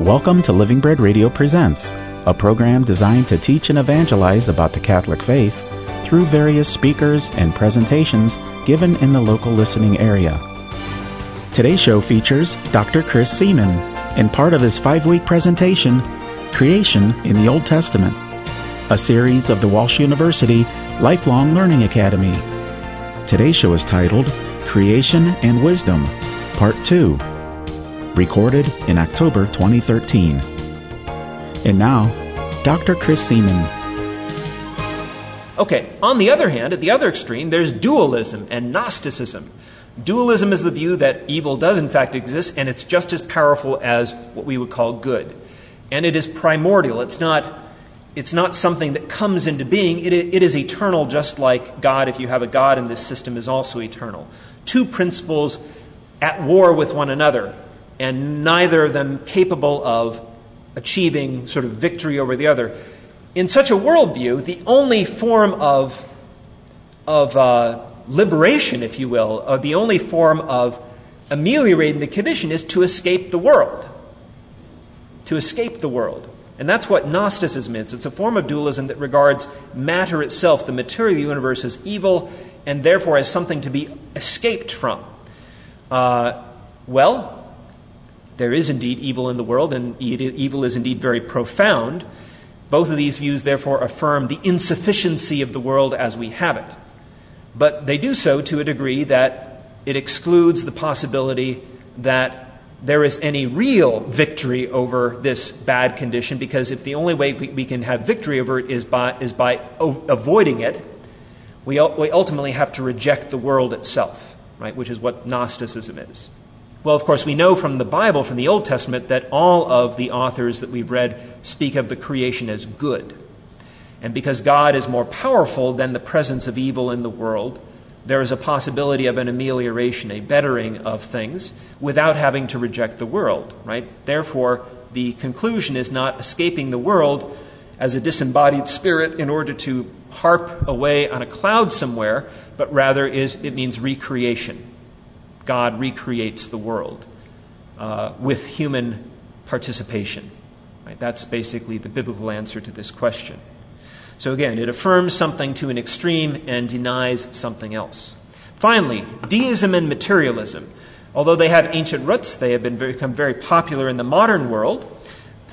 Welcome to Living Bread Radio Presents, a program designed to teach and evangelize about the Catholic faith through various speakers and presentations given in the local listening area. Today's show features Dr. Chris Seaman and part of his 5-week presentation, Creation in the Old Testament, a series of the Walsh University Lifelong Learning Academy. Today's show is titled Creation and Wisdom, Part 2, recorded in October 2013. And now, Dr. Chris Seaman. Okay, on the other hand, at the other extreme, there's dualism and Gnosticism. Dualism is the view that evil does in fact exist, and it's just as powerful as what we would call good. And it is primordial. It's not something that comes into being. It is eternal, just like God, if you have a God, and this system is also eternal. Two principles at war with one another, and neither of them capable of achieving sort of victory over the other. In such a worldview, the only form of liberation, if you will, or the only form of ameliorating the condition is to escape the world. To escape the world. And that's what Gnosticism is. It's a form of dualism that regards matter itself, the material universe, as evil and therefore as something to be escaped from. Well, there is indeed evil in the world, and evil is indeed very profound. Both of these views, therefore, affirm the insufficiency of the world as we have it. But they do so to a degree that it excludes the possibility that there is any real victory over this bad condition, because if the only way we can have victory over it is by avoiding it, we ultimately have to reject the world itself, right? Which is what Gnosticism is. Well, of course, we know from the Bible, from the Old Testament, that all of the authors that we've read speak of the creation as good. And because God is more powerful than the presence of evil in the world, there is a possibility of an amelioration, a bettering of things, without having to reject the world, right? Therefore, the conclusion is not escaping the world as a disembodied spirit in order to harp away on a cloud somewhere, but rather it means recreation. God recreates the world with human participation, right? That's basically the biblical answer to this question. So again, it affirms something to an extreme and denies something else. Finally, deism and materialism. Although they have ancient roots, they have become very popular in the modern world,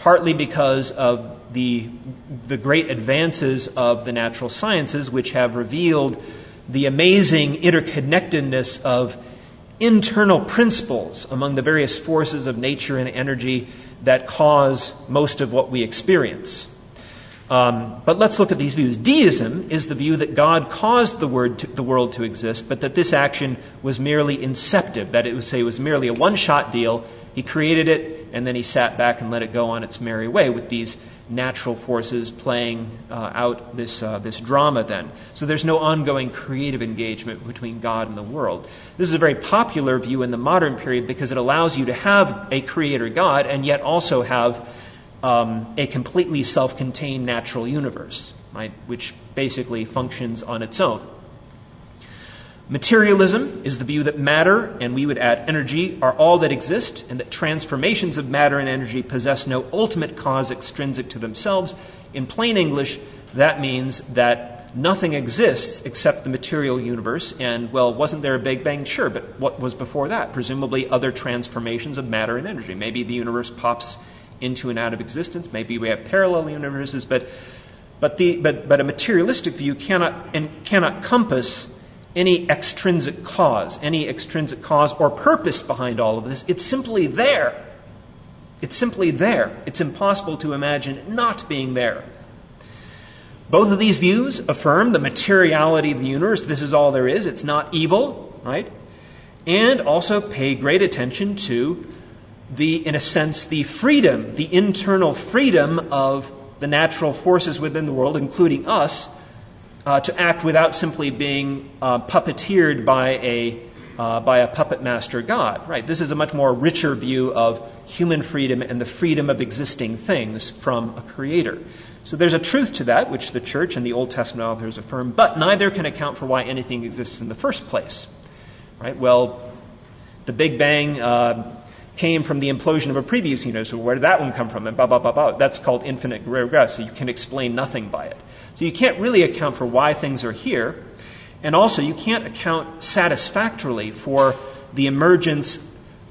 partly because of the great advances of the natural sciences, which have revealed the amazing interconnectedness of internal principles among the various forces of nature and energy that cause most of what we experience. But let's look at these views. Deism is the view that God caused the world to exist, but that this action was merely inceptive, that it was merely a one-shot deal. He created it, and then he sat back and let it go on its merry way with these natural forces playing out this drama then. So there's no ongoing creative engagement between God and the world. This is a very popular view in the modern period because it allows you to have a creator God and yet also have a completely self-contained natural universe, right, which basically functions on its own. Materialism is the view that matter, and we would add energy, are all that exist, and that transformations of matter and energy possess no ultimate cause extrinsic to themselves. In plain English, that means that nothing exists except the material universe, and, well, wasn't there a Big Bang? Sure, but what was before that? Presumably other transformations of matter and energy. Maybe the universe pops into and out of existence. Maybe we have parallel universes, but a materialistic view cannot compass any extrinsic cause or purpose behind all of this. It's simply there. It's simply there. It's impossible to imagine it not being there. Both of these views affirm the materiality of the universe. This is all there is. It's not evil, right? And also pay great attention to the freedom, the internal freedom of the natural forces within the world, including us, to act without simply being puppeteered by a puppet master God. Right? This is a much more richer view of human freedom and the freedom of existing things from a creator. So there's a truth to that, which the Church and the Old Testament authors affirm, but neither can account for why anything exists in the first place. Right? Well, the Big Bang came from the implosion of a previous universe. So where did that one come from? And blah, blah, blah, blah. That's called infinite regress. So you can explain nothing by it. So you can't really account for why things are here. And also, you can't account satisfactorily for the emergence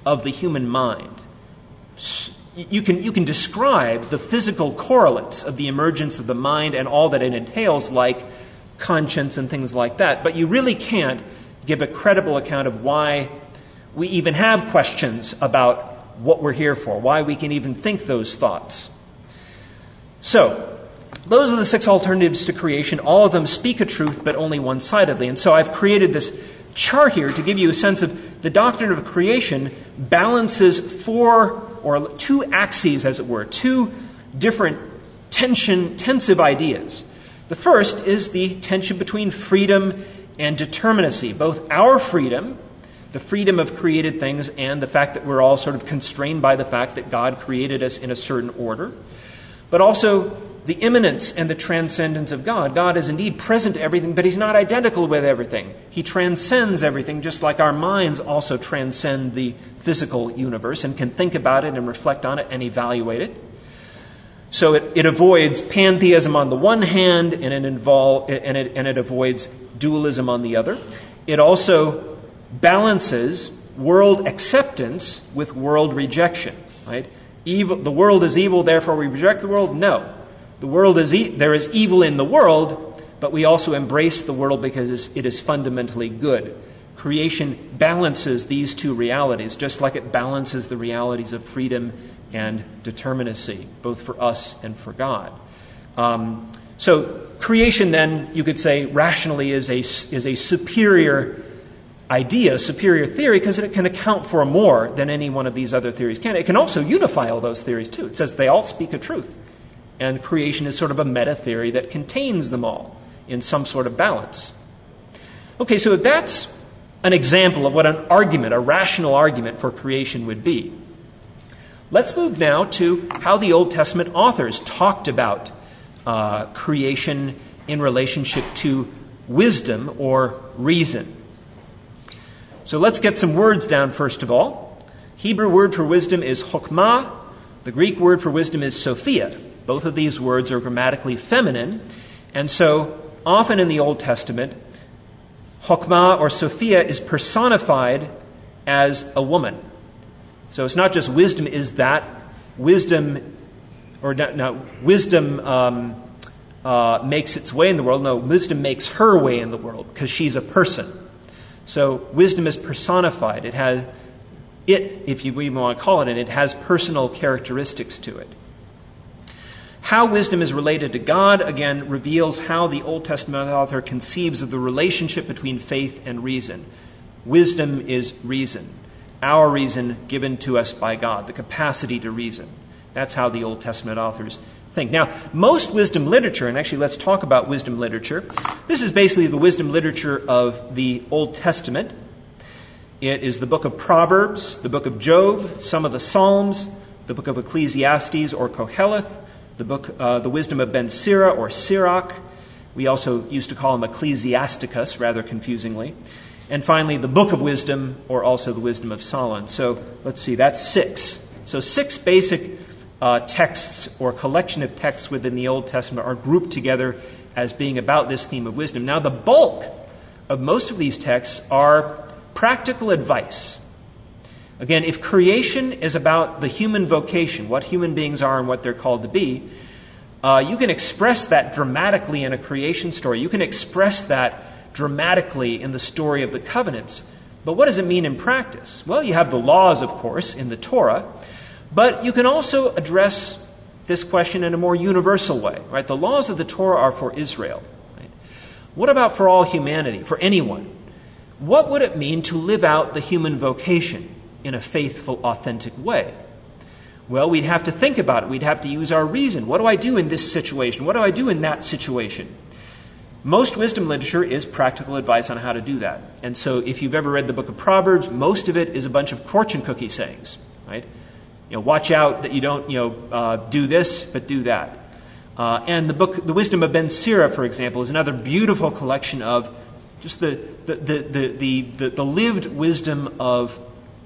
of the human mind. You can describe the physical correlates of the emergence of the mind and all that it entails, like conscience and things like that. But you really can't give a credible account of why we even have questions about what we're here for, why we can even think those thoughts. So, those are the six alternatives to creation. All of them speak a truth, but only one-sidedly. And so I've created this chart here to give you a sense of the doctrine of creation balances two axes, as it were, two different tensive ideas. The first is the tension between freedom and determinacy, both our freedom, the freedom of created things, and the fact that we're all sort of constrained by the fact that God created us in a certain order, but also the immanence and the transcendence of God. God is indeed present to everything, but he's not identical with everything. He transcends everything, just like our minds also transcend the physical universe and can think about it and reflect on it and evaluate it. So it avoids pantheism on the one hand, and it avoids dualism on the other. It also balances world acceptance with world rejection. Right? Evil, the world is evil, therefore we reject the world? No. The world is there is evil in the world, but we also embrace the world because it is fundamentally good. Creation balances these two realities, just like it balances the realities of freedom and determinacy, both for us and for God. So creation, then, you could say, rationally is a superior idea, superior theory, because it can account for more than any one of these other theories can. It can also unify all those theories, too. It says they all speak a truth. And creation is sort of a meta-theory that contains them all in some sort of balance. Okay, so if that's an example of what an argument, a rational argument for creation would be, let's move now to how the Old Testament authors talked about creation in relationship to wisdom or reason. So let's get some words down first of all. Hebrew word for wisdom is chokmah. The Greek word for wisdom is sophia. Both of these words are grammatically feminine, and so often in the Old Testament, chokmah or sophia is personified as a woman. So it's not just wisdom is that. Wisdom makes its way in the world. No, wisdom makes her way in the world because she's a person. So wisdom is personified. It has if you even want to call it, and it has personal characteristics to it. How wisdom is related to God, again, reveals how the Old Testament author conceives of the relationship between faith and reason. Wisdom is reason, our reason given to us by God, the capacity to reason. That's how the Old Testament authors think. Now, most wisdom literature, and actually let's talk about wisdom literature. This is basically the wisdom literature of the Old Testament. It is the book of Proverbs, the book of Job, some of the Psalms, the book of Ecclesiastes or Koheleth, the wisdom of Ben Sira or Sirach. We also used to call him Ecclesiasticus, rather confusingly. And finally, the Book of Wisdom, or also the Wisdom of Solomon. So let's see, that's six. So six basic texts or collection of texts within the Old Testament are grouped together as being about this theme of wisdom. Now, the bulk of most of these texts are practical advice. Again, if creation is about the human vocation, what human beings are and what they're called to be, you can express that dramatically in a creation story. You can express that dramatically in the story of the covenants. But what does it mean in practice? Well, you have the laws, of course, in the Torah, but you can also address this question in a more universal way. Right? The laws of the Torah are for Israel. Right? What about for all humanity, for anyone? What would it mean to live out the human vocation in a faithful, authentic way? Well, we'd have to think about it. We'd have to use our reason. What do I do in this situation? What do I do in that situation? Most wisdom literature is practical advice on how to do that. And so if you've ever read the book of Proverbs, most of it is a bunch of fortune cookie sayings, right? You know, watch out that you don't, do this, but do that. And the wisdom of Ben Sira, for example, is another beautiful collection of just the lived wisdom of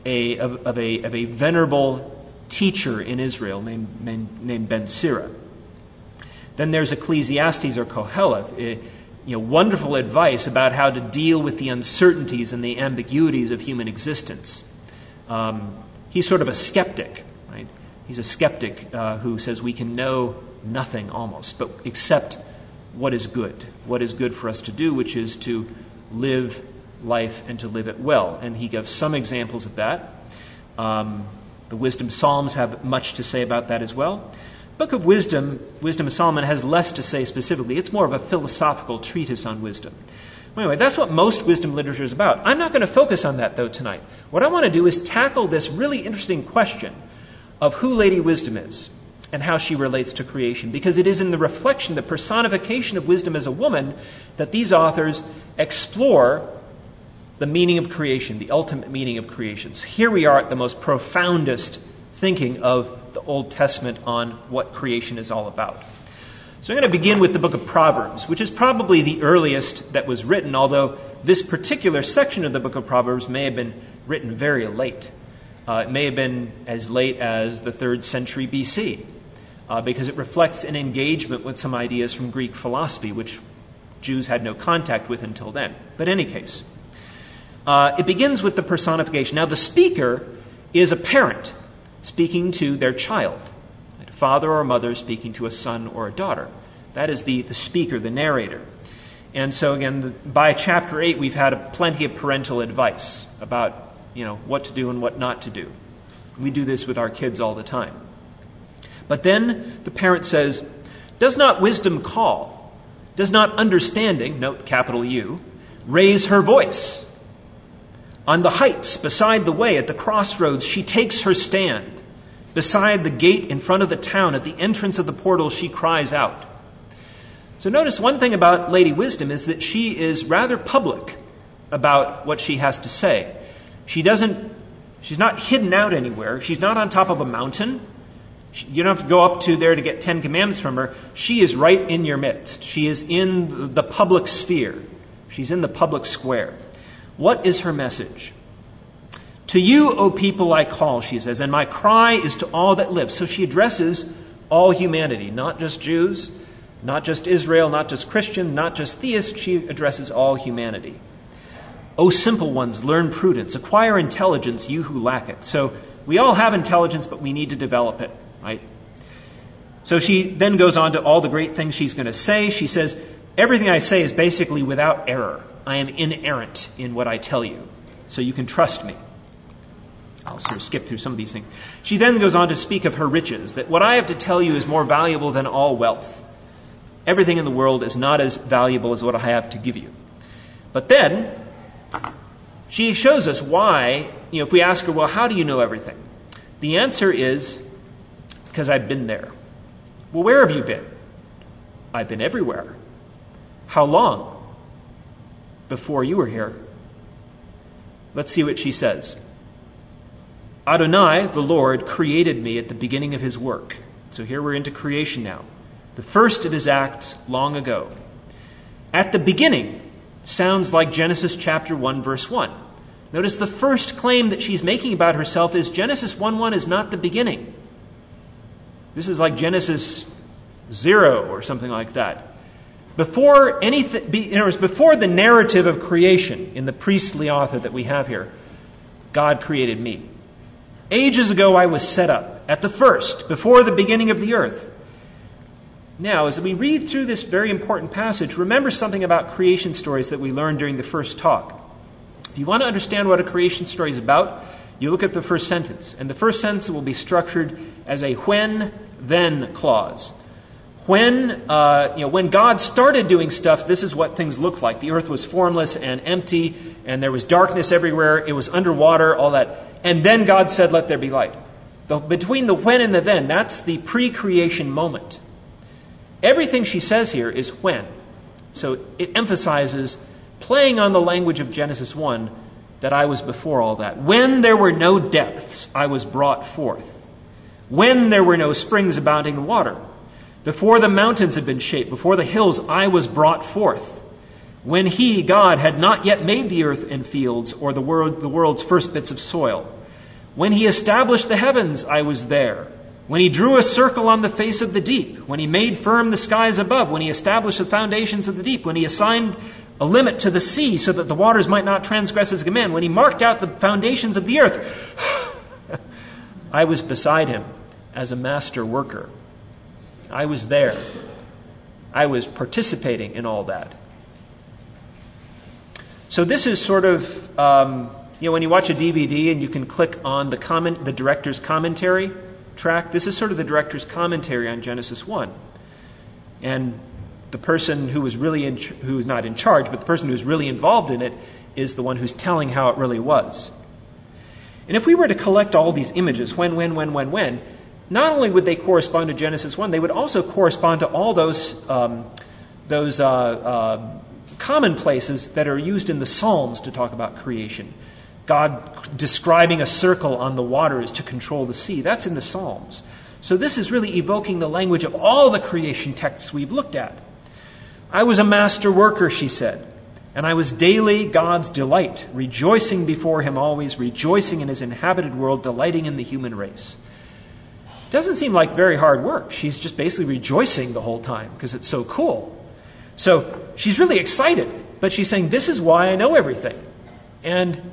of a venerable teacher in Israel named Ben Sira. Then there's Ecclesiastes or Koheleth, wonderful advice about how to deal with the uncertainties and the ambiguities of human existence. He's sort of a skeptic, right? He's a skeptic who says we can know nothing almost, but except what is good for us to do, which is to live life and to live it well. And he gives some examples of that. The Wisdom Psalms have much to say about that as well. Book of Wisdom, Wisdom of Solomon, has less to say specifically. It's more of a philosophical treatise on wisdom. Anyway, that's what most wisdom literature is about. I'm not going to focus on that, though, tonight. What I want to do is tackle this really interesting question of who Lady Wisdom is and how she relates to creation, because it is in the reflection, the personification of wisdom as a woman, that these authors explore the meaning of creation, the ultimate meaning of creation. So here we are at the most profoundest thinking of the Old Testament on what creation is all about. So I'm going to begin with the book of Proverbs, which is probably the earliest that was written, although this particular section of the book of Proverbs may have been written very late. It may have been as late as the 3rd century B.C., because it reflects an engagement with some ideas from Greek philosophy, which Jews had no contact with until then. But in any case, it begins with the personification. Now, the speaker is a parent speaking to their child, a father or a mother speaking to a son or a daughter. That is the speaker, the narrator. And so, again, by chapter 8, we've had plenty of parental advice about, what to do and what not to do. We do this with our kids all the time. But then the parent says, "Does not wisdom call? Does not understanding," note capital U, "raise her voice? On the heights, beside the way, at the crossroads, she takes her stand. Beside the gate in front of the town, at the entrance of the portal, she cries out." So notice one thing about Lady Wisdom is that she is rather public about what she has to say. She's not hidden out anywhere. She's not on top of a mountain. You don't have to go up to there to get 10 commandments from her. She is right in your midst. She is in the public sphere. She's in the public square. What is her message? "To you, O people, I call," she says, "and my cry is to all that live." So she addresses all humanity, not just Jews, not just Israel, not just Christians, not just theists. She addresses all humanity. "O simple ones, learn prudence. Acquire intelligence, you who lack it." So we all have intelligence, but we need to develop it, right? So she then goes on to all the great things she's going to say. She says, "Everything I say is basically without error. I am inerrant in what I tell you, so you can trust me." I'll sort of skip through some of these things. She then goes on to speak of her riches, that what I have to tell you is more valuable than all wealth. Everything in the world is not as valuable as what I have to give you. But then she shows us why, if we ask her, well, how do you know everything? The answer is, because I've been there. Well, where have you been? I've been everywhere. How long? Before you were here. Let's see what she says. "Adonai, the Lord, created me at the beginning of his work." So here we're into creation now. "The first of his acts long ago." At the beginning sounds like Genesis chapter 1, verse 1. Notice the first claim that she's making about herself is Genesis 1:1 is not the beginning. This is like Genesis 0 or something like that. Before anything, before the narrative of creation in the priestly author that we have here, God created me. "Ages ago I was set up, at the first, before the beginning of the earth." Now, as we read through this very important passage, remember something about creation stories that we learned during the first talk. If you want to understand what a creation story is about, you look at the first sentence. And the first sentence will be structured as a when-then clause. When God started doing stuff, this is what things looked like. The earth was formless and empty, and there was darkness everywhere. It was underwater, all that. And then God said, "Let there be light." Between the when and the then, that's the pre-creation moment. Everything she says here is when. So it emphasizes, playing on the language of Genesis 1, that I was before all that. "When there were no depths, I was brought forth. When there were no springs abounding in water. Before the mountains had been shaped, before the hills, I was brought forth. When he, God, had not yet made the earth and fields, or the world's first bits of soil, When he established the heavens, I was there. When he drew a circle on the face of the deep, when he made firm the skies above, when he established the foundations of the deep, when he assigned a limit to the sea so that the waters might not transgress his command, when he marked out the foundations of the earth, I was beside him as a master worker. I was there. I was participating in all that. So this is sort of, when you watch a DVD and you can click on the director's commentary track, this is sort of the director's commentary on Genesis 1. And the person the person who's really involved in it is the one who's telling how it really was. And if we were to collect all these images, when, not only would they correspond to Genesis 1, they would also correspond to all those commonplaces that are used in the Psalms to talk about creation. God describing a circle on the waters to control the sea. That's in the Psalms. So this is really evoking the language of all the creation texts we've looked at. I was a master worker, she said, and I was daily God's delight, rejoicing before him always, rejoicing in his inhabited world, delighting in the human race. Doesn't seem like very hard work. She's just basically rejoicing the whole time because it's so cool. So she's really excited, but she's saying, this is why I know everything. And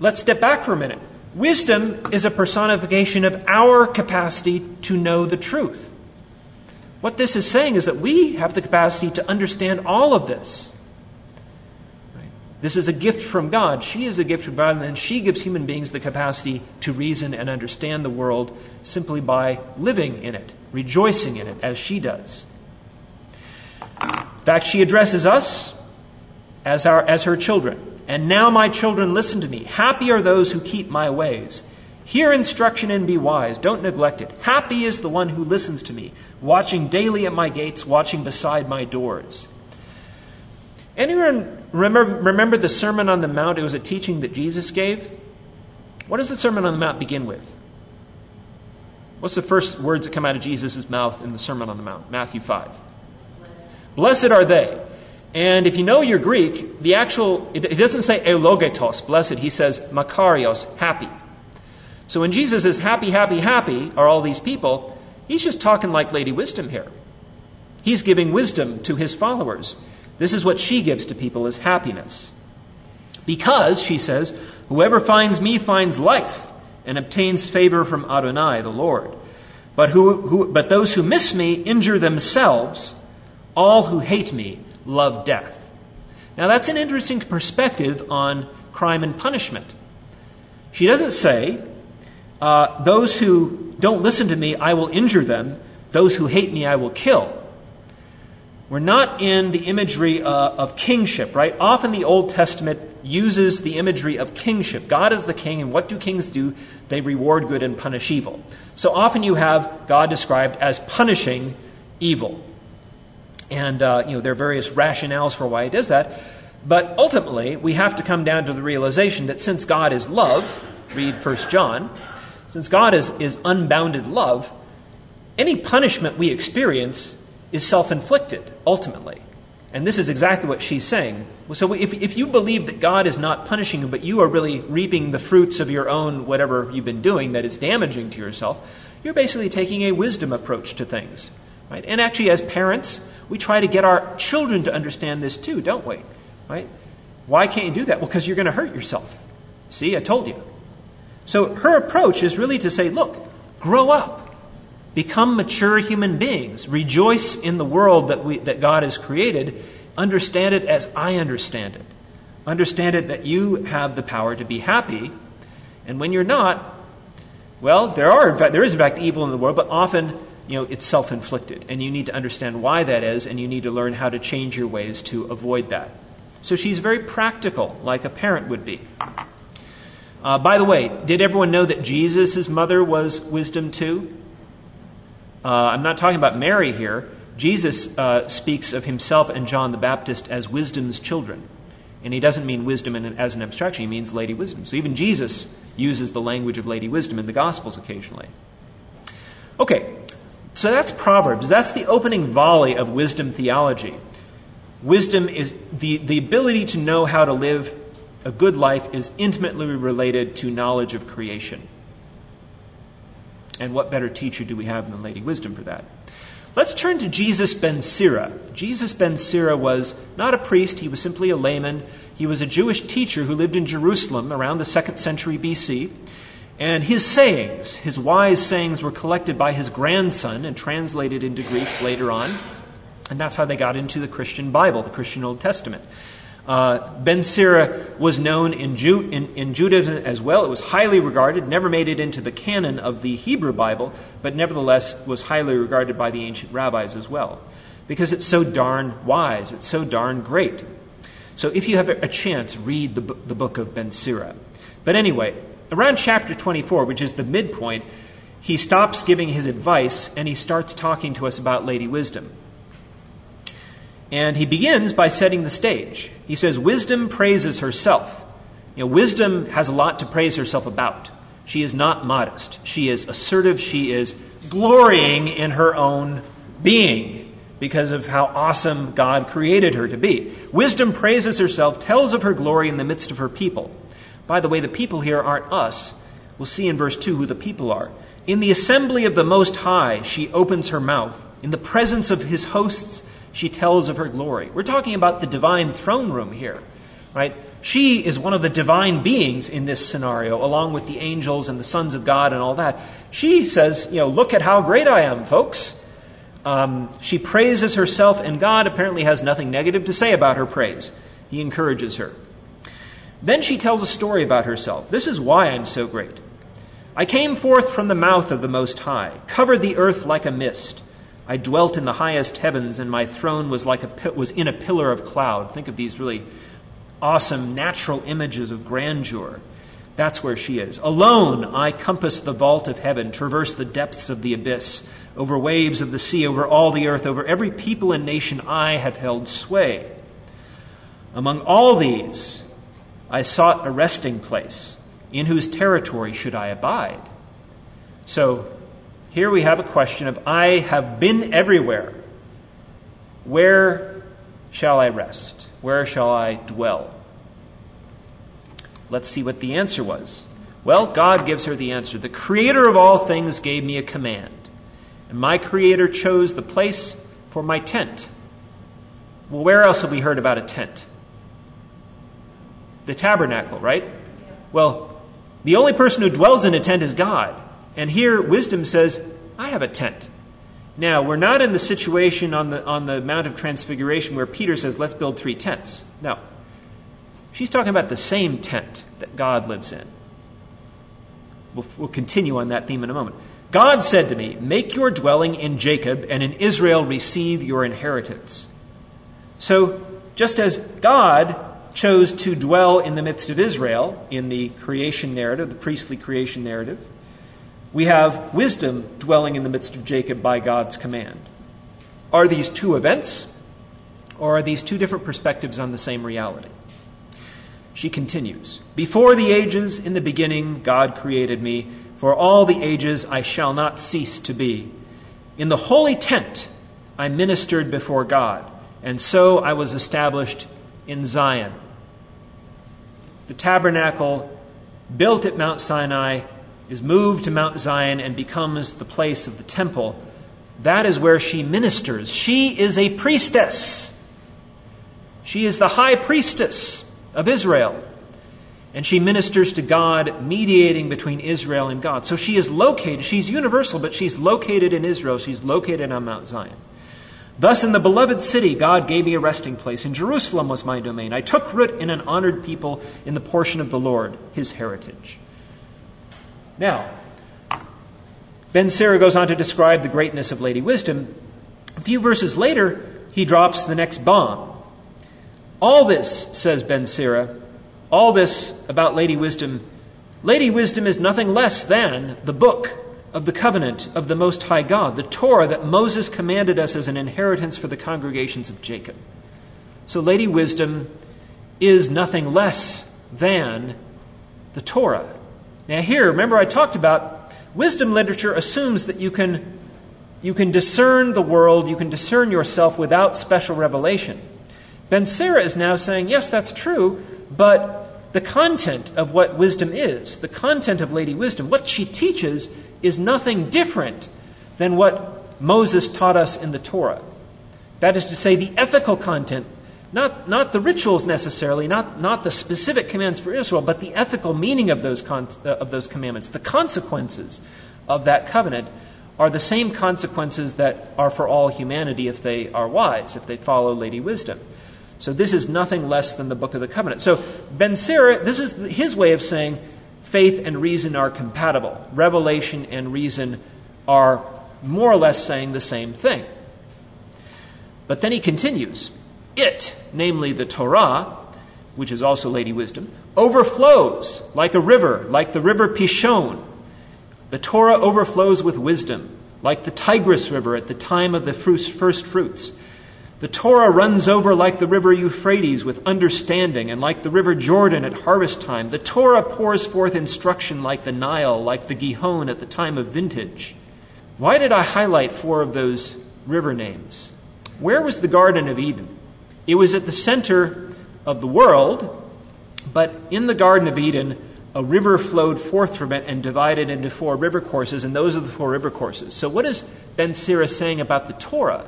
let's step back for a minute. Wisdom is a personification of our capacity to know the truth. What this is saying is that we have the capacity to understand all of this. Right? This is a gift from God. She is a gift from God, and she gives human beings the capacity to reason and understand the world simply by living in it, rejoicing in it, as she does. In fact, she addresses us as her children. And now, my children, listen to me. Happy are those who keep my ways. Hear instruction and be wise. Don't neglect it. Happy is the one who listens to me, watching daily at my gates, watching beside my doors. Anyone remember the Sermon on the Mount? It was a teaching that Jesus gave. What does the Sermon on the Mount begin with? What's the first words that come out of Jesus' mouth in the Sermon on the Mount? Matthew 5. Blessed are they. And if you know your Greek, it doesn't say eulogetos, blessed. He says makarios, happy. So when Jesus says happy, happy, happy are all these people, he's just talking like Lady Wisdom here. He's giving wisdom to his followers. This is what she gives to people is happiness. Because, she says, whoever finds me finds life and obtains favor from Adonai, the Lord. But those who miss me injure themselves. All who hate me love death. Now that's an interesting perspective on crime and punishment. She doesn't say, those who don't listen to me, I will injure them. Those who hate me, I will kill. We're not in the imagery of kingship, right? Often the Old Testament uses the imagery of kingship. God is the king, and what do kings do? They reward good and punish evil. So often you have God described as punishing evil. And, there are various rationales for why he does that. But ultimately, we have to come down to the realization that since God is love, read 1 John, since God is unbounded love, any punishment we experience is self-inflicted, ultimately. And this is exactly what she's saying. So if you believe that God is not punishing you, but you are really reaping the fruits of your own whatever you've been doing that is damaging to yourself, you're basically taking a wisdom approach to things. Right? And actually, as parents, we try to get our children to understand this too, don't we? Right? Why can't you do that? Well, because you're going to hurt yourself. See, I told you. So her approach is really to say, look, grow up. Become mature human beings. Rejoice in the world that God has created. Understand it as I understand it. Understand it that you have the power to be happy. And when you're not, well, there is in fact evil in the world, but often it's self-inflicted, and you need to understand why that is, and you need to learn how to change your ways to avoid that. So she's very practical, like a parent would be. By the way, did everyone know that Jesus' mother was wisdom too? I'm not talking about Mary here. Jesus speaks of himself and John the Baptist as wisdom's children. And he doesn't mean wisdom as an abstraction. He means Lady Wisdom. So even Jesus uses the language of Lady Wisdom in the Gospels occasionally. Okay. So that's Proverbs. That's the opening volley of wisdom theology. Wisdom is the ability to know how to live a good life is intimately related to knowledge of creation. And what better teacher do we have than Lady Wisdom for that? Let's turn to Jesus ben Sira. Jesus ben Sira was not a priest, he was simply a layman. He was a Jewish teacher who lived in Jerusalem around the 2nd century BC. And his sayings, his wise sayings, were collected by his grandson and translated into Greek later on. And that's how they got into the Christian Bible, the Christian Old Testament. Ben Sira was known in Judaism as well. It was highly regarded, never made it into the canon of the Hebrew Bible, but nevertheless was highly regarded by the ancient rabbis as well, because it's so darn wise, it's so darn great. So if you have a chance, read the book of Ben Sira. But anyway, around chapter 24, which is the midpoint, he stops giving his advice and he starts talking to us about Lady Wisdom. And he begins by setting the stage. He says, wisdom praises herself. You know, wisdom has a lot to praise herself about. She is not modest. She is assertive. She is glorying in her own being because of how awesome God created her to be. Wisdom praises herself, tells of her glory in the midst of her people. By the way, the people here aren't us. We'll see in verse 2 who the people are. In the assembly of the Most High, she opens her mouth. In the presence of his hosts, she tells of her glory. We're talking about the divine throne room here, right? She is one of the divine beings in this scenario, along with the angels and the sons of God and all that. She says, you know, look at how great I am, folks. She praises herself, and God apparently has nothing negative to say about her praise. He encourages her. Then she tells a story about herself. This is why I'm so great. I came forth from the mouth of the Most High, covered the earth like a mist. I dwelt in the highest heavens, and my throne was in a pillar of cloud. Think of these really awesome natural images of grandeur. That's where she is. Alone I compassed the vault of heaven, traversed the depths of the abyss, over waves of the sea, over all the earth, over every people and nation I have held sway. Among all these I sought a resting place, in whose territory should I abide? So, here we have a question of, I have been everywhere. Where shall I rest? Where shall I dwell? Let's see what the answer was. Well, God gives her the answer. The Creator of all things gave me a command, and my Creator chose the place for my tent. Well, where else have we heard about a tent? The tabernacle, right? Well, the only person who dwells in a tent is God. And here, wisdom says, I have a tent. Now, we're not in the situation on the Mount of Transfiguration where Peter says, let's build 3 tents. No. She's talking about the same tent that God lives in. We'll continue on that theme in a moment. God said to me, make your dwelling in Jacob, and in Israel receive your inheritance. So, just as God chose to dwell in the midst of Israel, in the creation narrative, the priestly creation narrative, we have wisdom dwelling in the midst of Jacob by God's command. Are these two events, or are these two different perspectives on the same reality? She continues, before the ages, in the beginning, God created me. For all the ages, I shall not cease to be. In the holy tent, I ministered before God, and so I was established in Zion. The tabernacle built at Mount Sinai is moved to Mount Zion and becomes the place of the temple. That is where she ministers. She is a priestess. She is the high priestess of Israel. And she ministers to God, mediating between Israel and God. So she is located, she's universal, but she's located in Israel. She's located on Mount Zion. Thus in the beloved city, God gave me a resting place. In Jerusalem was my domain. I took root in an honored people, in the portion of the Lord, his heritage. Now, Ben Sira goes on to describe the greatness of Lady Wisdom. A few verses later, he drops the next bomb. All this, says Ben Sira, all this about Lady Wisdom is nothing less than the book of the covenant of the Most High God, the Torah that Moses commanded us as an inheritance for the congregations of Jacob. So Lady Wisdom is nothing less than the Torah. Now here, remember I talked about wisdom literature assumes that you can discern the world, you can discern yourself without special revelation. Ben Sira is now saying, yes, that's true, but the content of what wisdom is, the content of Lady Wisdom, what she teaches is nothing different than what Moses taught us in the Torah. That is to say, the ethical content, not the rituals necessarily, not the specific commands for Israel, but the ethical meaning of those commandments. The consequences of that covenant are the same consequences that are for all humanity if they are wise, if they follow Lady Wisdom. So this is nothing less than the Book of the Covenant. So Ben Sira, this is his way of saying faith and reason are compatible. Revelation and reason are more or less saying the same thing. But then he continues, it, namely the Torah, which is also Lady Wisdom, overflows like a river, like the river Pishon. The Torah overflows with wisdom, like the Tigris River at the time of the first fruits. The Torah runs over like the river Euphrates with understanding, and like the river Jordan at harvest time. The Torah pours forth instruction like the Nile, like the Gihon at the time of vintage. Why did I highlight four of those river names? Where was the Garden of Eden? It was at the center of the world, but in the Garden of Eden, a river flowed forth from it and divided into four river courses, and those are the four river courses. So what is Ben Sira saying about the Torah,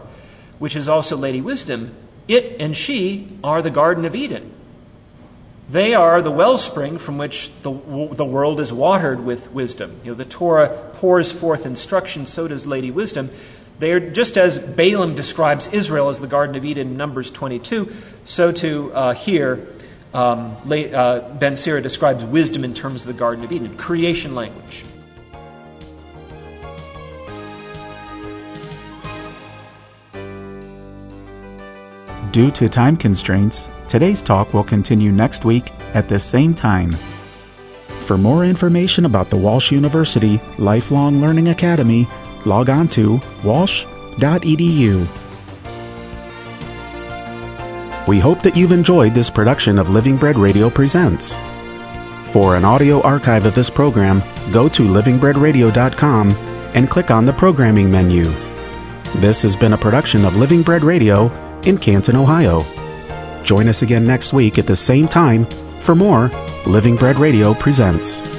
which is also Lady Wisdom? It and she are the Garden of Eden. They are the wellspring from which the world is watered with wisdom. You know, the Torah pours forth instruction, so does Lady Wisdom. They are, just as Balaam describes Israel as the Garden of Eden in Numbers 22, so too here, Ben Sira describes wisdom in terms of the Garden of Eden, creation language. Due to time constraints, today's talk will continue next week at this same time. For more information about the Walsh University Lifelong Learning Academy, log on to walsh.edu. We hope that you've enjoyed this production of Living Bread Radio Presents. For an audio archive of this program, go to livingbreadradio.com and click on the programming menu. This has been a production of Living Bread Radio in Canton, Ohio. Join us again next week at the same time for more Living Bread Radio Presents.